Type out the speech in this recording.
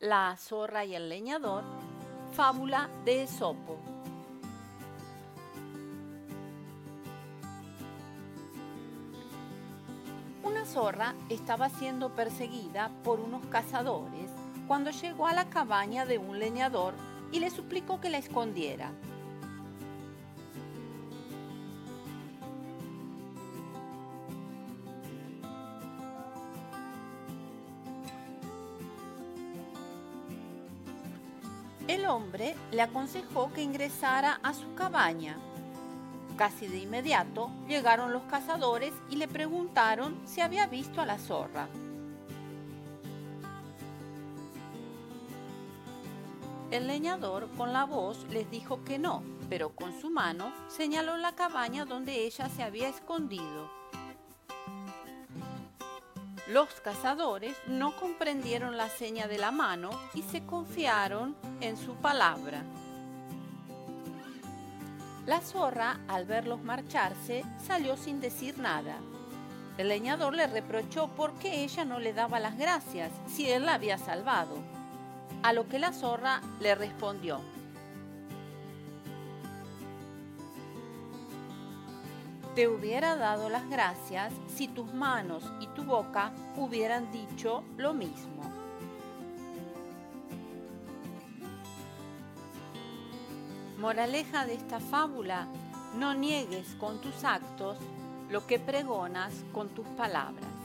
La zorra y el leñador, fábula de Esopo. Una zorra estaba siendo perseguida por unos cazadores cuando llegó a la cabaña de un leñador y le suplicó que la escondiera. El hombre le aconsejó que ingresara a su cabaña. Casi de inmediato llegaron los cazadores y le preguntaron si había visto a la zorra. El leñador con la voz les dijo que no, pero con su mano señaló la cabaña donde ella se había escondido. Los cazadores no comprendieron la seña de la mano y se confiaron en su palabra. La zorra, al verlos marcharse, salió sin decir nada. El leñador le reprochó por qué ella no le daba las gracias si él la había salvado, a lo que la zorra le respondió: te hubiera dado las gracias si tus manos y tu boca hubieran dicho lo mismo. Moraleja de esta fábula: no niegues con tus actos lo que pregonas con tus palabras.